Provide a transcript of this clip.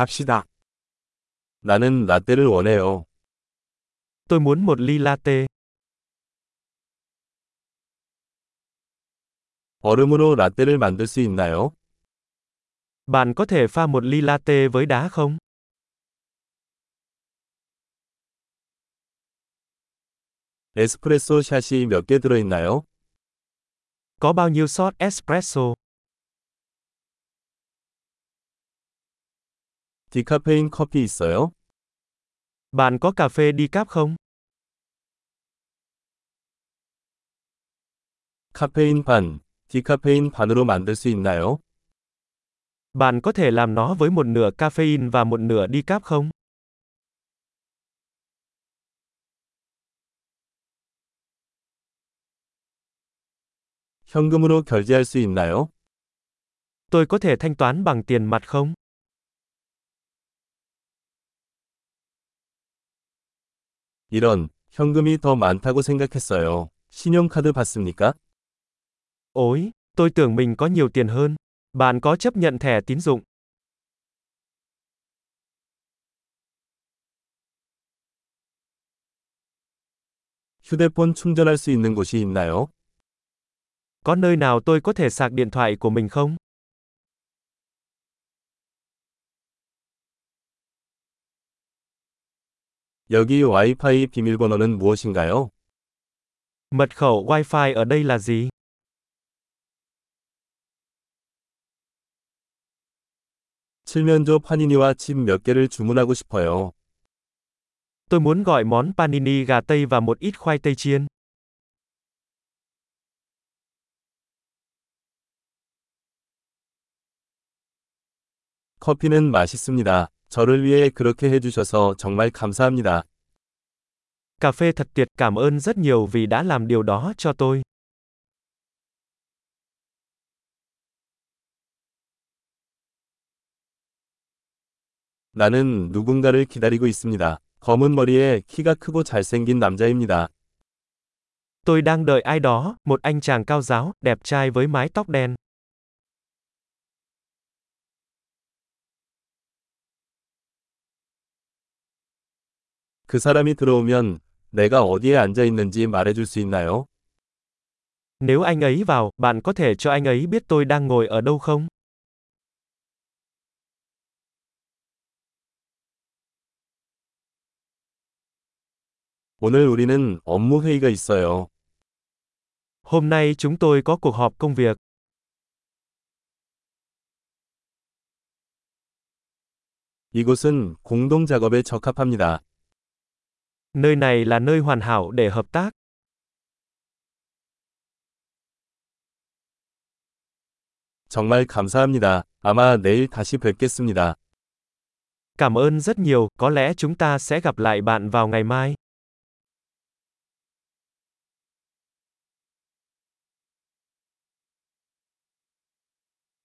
갑시다. 나는 라떼를 원해요. Tôi muốn một ly latte. 얼음으로 라떼를 만들 수 있나요? Bạn có thể pha một ly latte với đá không? 에스프레소 샷이 몇 개 들어있나요? Có bao nhiêu shot espresso? 디카페인 커피 있어요? Bạn có cà phê decaf không? 카페인 반, 디카페인 반으로 만들 수 있나요? Bạn có thể làm nó với một nửa caffeine và một nửa decaf không? 현금으로 결제할 수 있나요? Tôi có thể thanh toán bằng tiền mặt không? 이런, 현금이 더 많다고 생각했어요. 신용카드 받습니까? Ôi, tôi tưởng mình có nhiều tiền hơn. Bạn có chấp nhận thẻ tín dụng? 휴대폰 충전할 수 있는 곳이 있나요? Có nơi nào tôi có thể sạc điện thoại của mình không? 여기 와이파이 비밀번호는 무엇인가요? Mật khẩu Wi-Fi ở đây là gì? 칠면조 파니니와 칩 몇 개를 주문하고 싶어요. Tôi muốn gọi món panini gà Tây và một ít khoai tây chiên. 커피는 맛있습니다. 저를 위해 그렇게 해주셔서 정말 감사합니다. Cà phê thật tuyệt, cảm ơn rất nhiều vì đã làm điều đó cho tôi. 나는 누군가를 기다리고 있습니다. 검은 머리에 키가 크고 잘생긴 남자입니다. Tôi đang đợi ai đó, một anh chàng cao ráo, đẹp trai với mái tóc đen. 그 사람이 들어오면 내가 어디에 앉아 있는지 말해줄 수 있나요? Nếu anh ấy vào, bạn có thể cho anh ấy biết tôi đang ngồi ở đâu không? 오늘 우리는 업무 회의가 있어요. Hôm nay chúng tôi có cuộc họp công việc. 이곳은 공동 작업에 적합합니다. Nơi này là nơi hoàn hảo để hợp tác. 정말 감사합니다. 아마 내일 다시 뵙겠습니다. Cảm ơn rất nhiều, có lẽ chúng ta sẽ gặp lại bạn vào ngày mai.